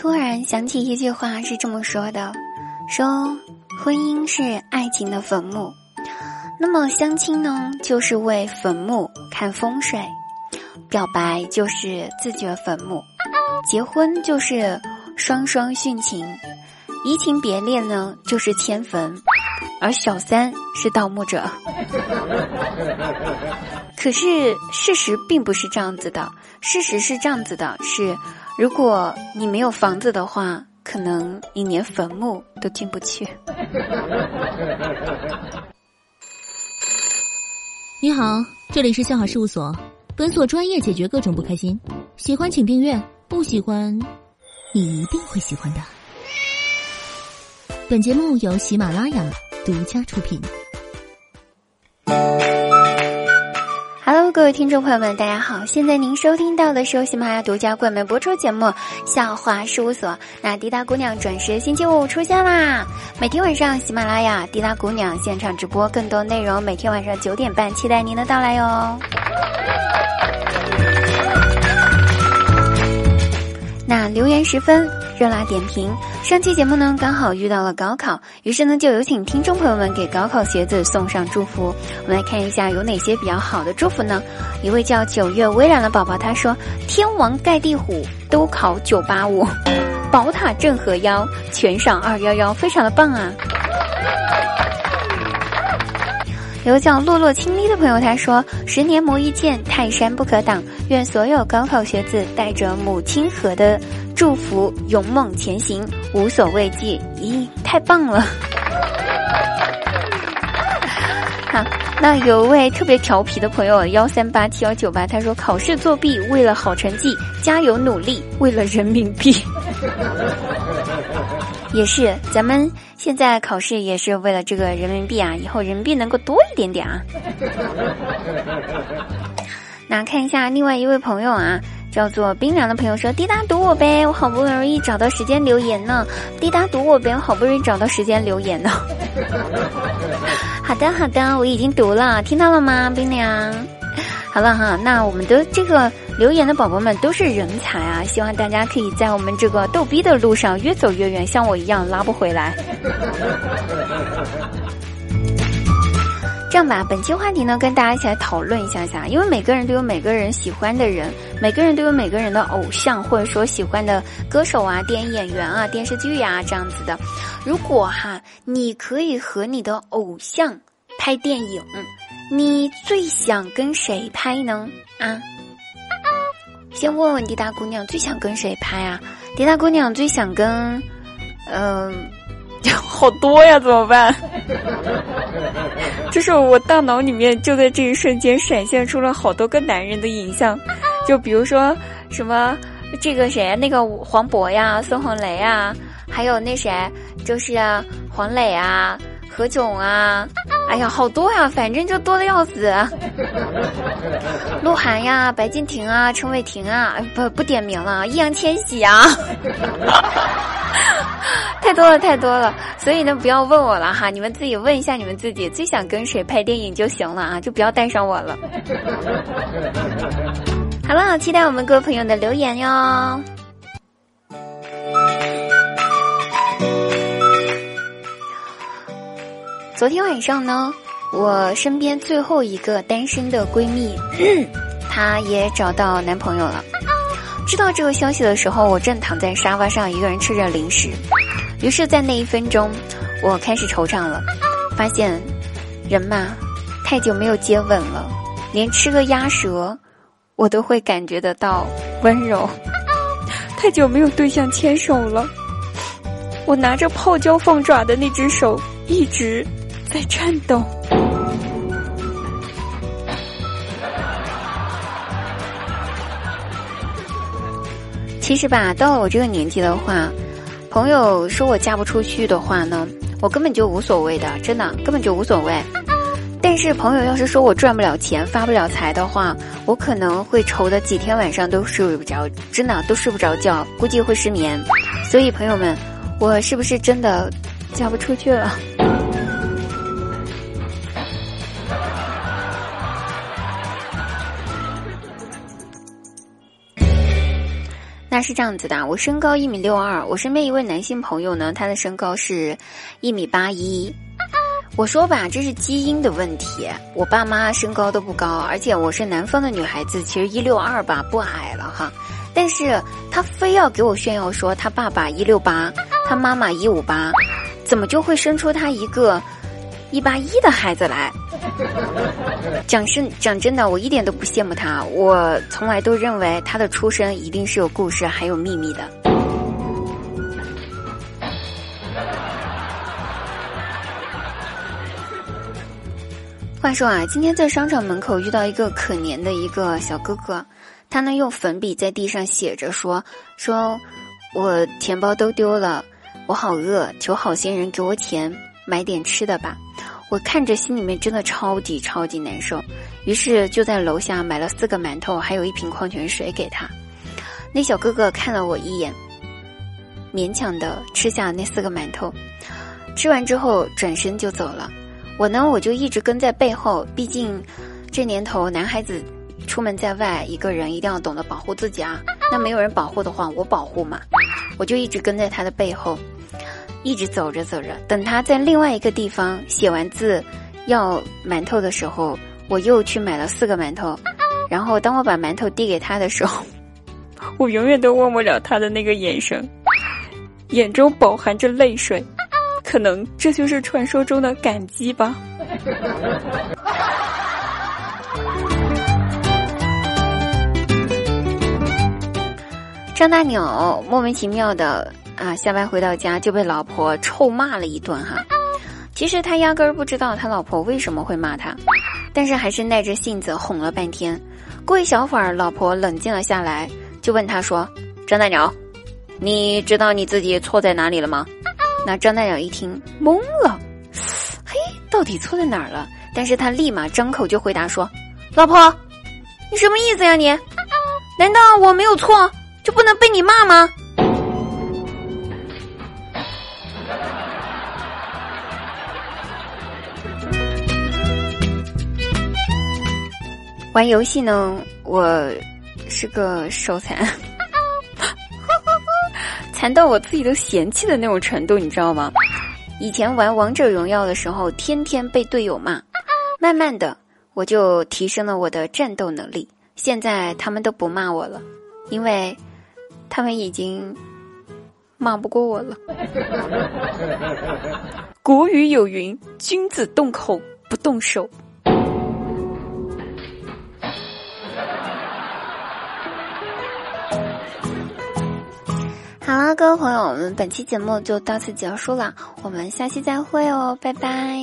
突然想起一句话是这么说的，说婚姻是爱情的坟墓，那么相亲呢，就是为坟墓看风水，表白就是自掘坟墓，结婚就是双双殉情，移情别恋呢就是迁坟，而小三是盗墓者。可是事实并不是这样子的，事实是这样子的，是如果你没有房子的话，可能你连坟墓都进不去。你好，这里是笑好事务所，本所专业解决各种不开心，喜欢请订阅，不喜欢你一定会喜欢的。本节目由喜马拉雅独家出品。Hello， 各位听众朋友们，大家好！现在您收听到的是由喜马拉雅独家冠名播出节目《笑话事务所》。那滴答姑娘准时星期五出现啦！每天晚上喜马拉雅滴答姑娘现场直播，更多内容每天晚上9:30，期待您的到来哟。那留言时分热辣点评，上期节目呢刚好遇到了高考，于是呢就有请听众朋友们给高考学子送上祝福。我们来看一下有哪些比较好的祝福呢？一位叫9月微凉的宝宝，他说：天王盖地虎都考985，宝塔镇河妖全上211，非常的棒啊。有叫落落清丽的朋友，他说：10年磨一剑，泰山不可挡，愿所有高考学子带着母亲河的祝福勇猛前行，无所畏惧。咦，太棒了。好，那有位特别调皮的朋友1387198，他说：考试作弊为了好成绩，加油努力为了人民币。也是，咱们现在考试也是为了这个人民币啊，以后人民币能够多一点点啊。那看一下另外一位朋友啊，叫做冰凉的朋友说：滴答读我呗，我好不容易找到时间留言呢。滴答读我呗，我好不容易找到时间留言呢。好的好的，我已经读了，听到了吗，冰凉？好了哈，那我们的这个留言的宝宝们都是人才啊，希望大家可以在我们这个逗逼的路上越走越远，像我一样拉不回来。这样吧，本期话题呢跟大家一起来讨论一下下，因为每个人都有每个人喜欢的人，每个人都有每个人的偶像，或者说喜欢的歌手啊、电影演员啊、电视剧啊这样子的。如果哈你可以和你的偶像拍电影，你最想跟谁拍呢？啊，先问问滴答姑娘最想跟谁拍啊？滴答姑娘最想跟，好多呀，怎么办？就是我大脑里面就在这一瞬间闪现出了好多个男人的影像，就比如说什么这个谁，那个黄渤呀、孙红雷啊，还有那谁，就是黄磊啊、何炅啊。哎呀，好多呀，反正就多的要死。鹿晗呀、白敬亭啊、陈伟霆啊，不点名了，易烊千玺啊，太多了太多了。所以呢，不要问我了哈，你们自己问一下你们自己最想跟谁拍电影就行了啊，就不要带上我了。好了，期待我们各位朋友的留言哟。昨天晚上呢，我身边最后一个单身的闺蜜，她也找到男朋友了。知道这个消息的时候，我正躺在沙发上一个人吃着零食，于是在那一分钟我开始惆怅了，发现人嘛，太久没有接吻了，连吃个鸭舌我都会感觉得到温柔，太久没有对象牵手了，我拿着泡椒凤爪的那只手一直在颤抖。其实吧，到了我这个年纪的话，朋友说我嫁不出去的话呢，我根本就无所谓的，真的根本就无所谓。但是朋友要是说我赚不了钱、发不了财的话，我可能会愁的几天晚上都睡不着，真的都睡不着觉，估计会失眠。所以朋友们，我是不是真的嫁不出去了？那是这样子的，我身高1.62米，我身边一位男性朋友呢，他的身高是1.81米。我说吧，这是基因的问题，我爸妈身高都不高，而且我是南方的女孩子，其实1.62吧不矮了哈，但是他非要给我炫耀说他爸爸168，他妈妈158，怎么就会生出他一个181的孩子来？讲真的，我一点都不羡慕他，我从来都认为他的出生一定是有故事还有秘密的。话说啊，今天在商场门口遇到一个可怜的一个小哥哥，他呢用粉笔在地上写着说我钱包都丢了，我好饿，求好心人给我钱买点吃的吧。我看着心里面真的超级难受，于是就在楼下买了4个馒头还有一瓶矿泉水给他。那小哥哥看了我一眼，勉强的吃下那4个馒头，吃完之后转身就走了。我就一直跟在背后，毕竟这年头男孩子出门在外一个人一定要懂得保护自己啊，那没有人保护的话我保护嘛，我就一直跟在他的背后，一直走着，等他在另外一个地方写完字要馒头的时候，我又去买了4个馒头。然后当我把馒头递给他的时候，我永远都忘不了他的那个眼神，眼中饱含着泪水，可能这就是传说中的感激吧。张大鸟莫名其妙的啊，下班回到家就被老婆臭骂了一顿哈。其实他压根儿不知道他老婆为什么会骂他，但是还是耐着性子哄了半天。过一小会儿，老婆冷静了下来，就问他说：“张大鸟，你知道你自己错在哪里了吗？”那张大鸟一听懵了，嘿，到底错在哪儿了？但是他立马张口就回答说：“老婆，你什么意思呀你？难道我没有错就不能被你骂吗？”玩游戏呢，我是个手残，残到我自己都嫌弃的那种程度，你知道吗？以前玩王者荣耀的时候，天天被队友骂，慢慢的我就提升了我的战斗能力。现在他们都不骂我了，因为他们已经骂不过我了。古语有云：“君子动口不动手。”好了，各位朋友，我们本期节目就到此结束了，我们下期再会哦，拜拜。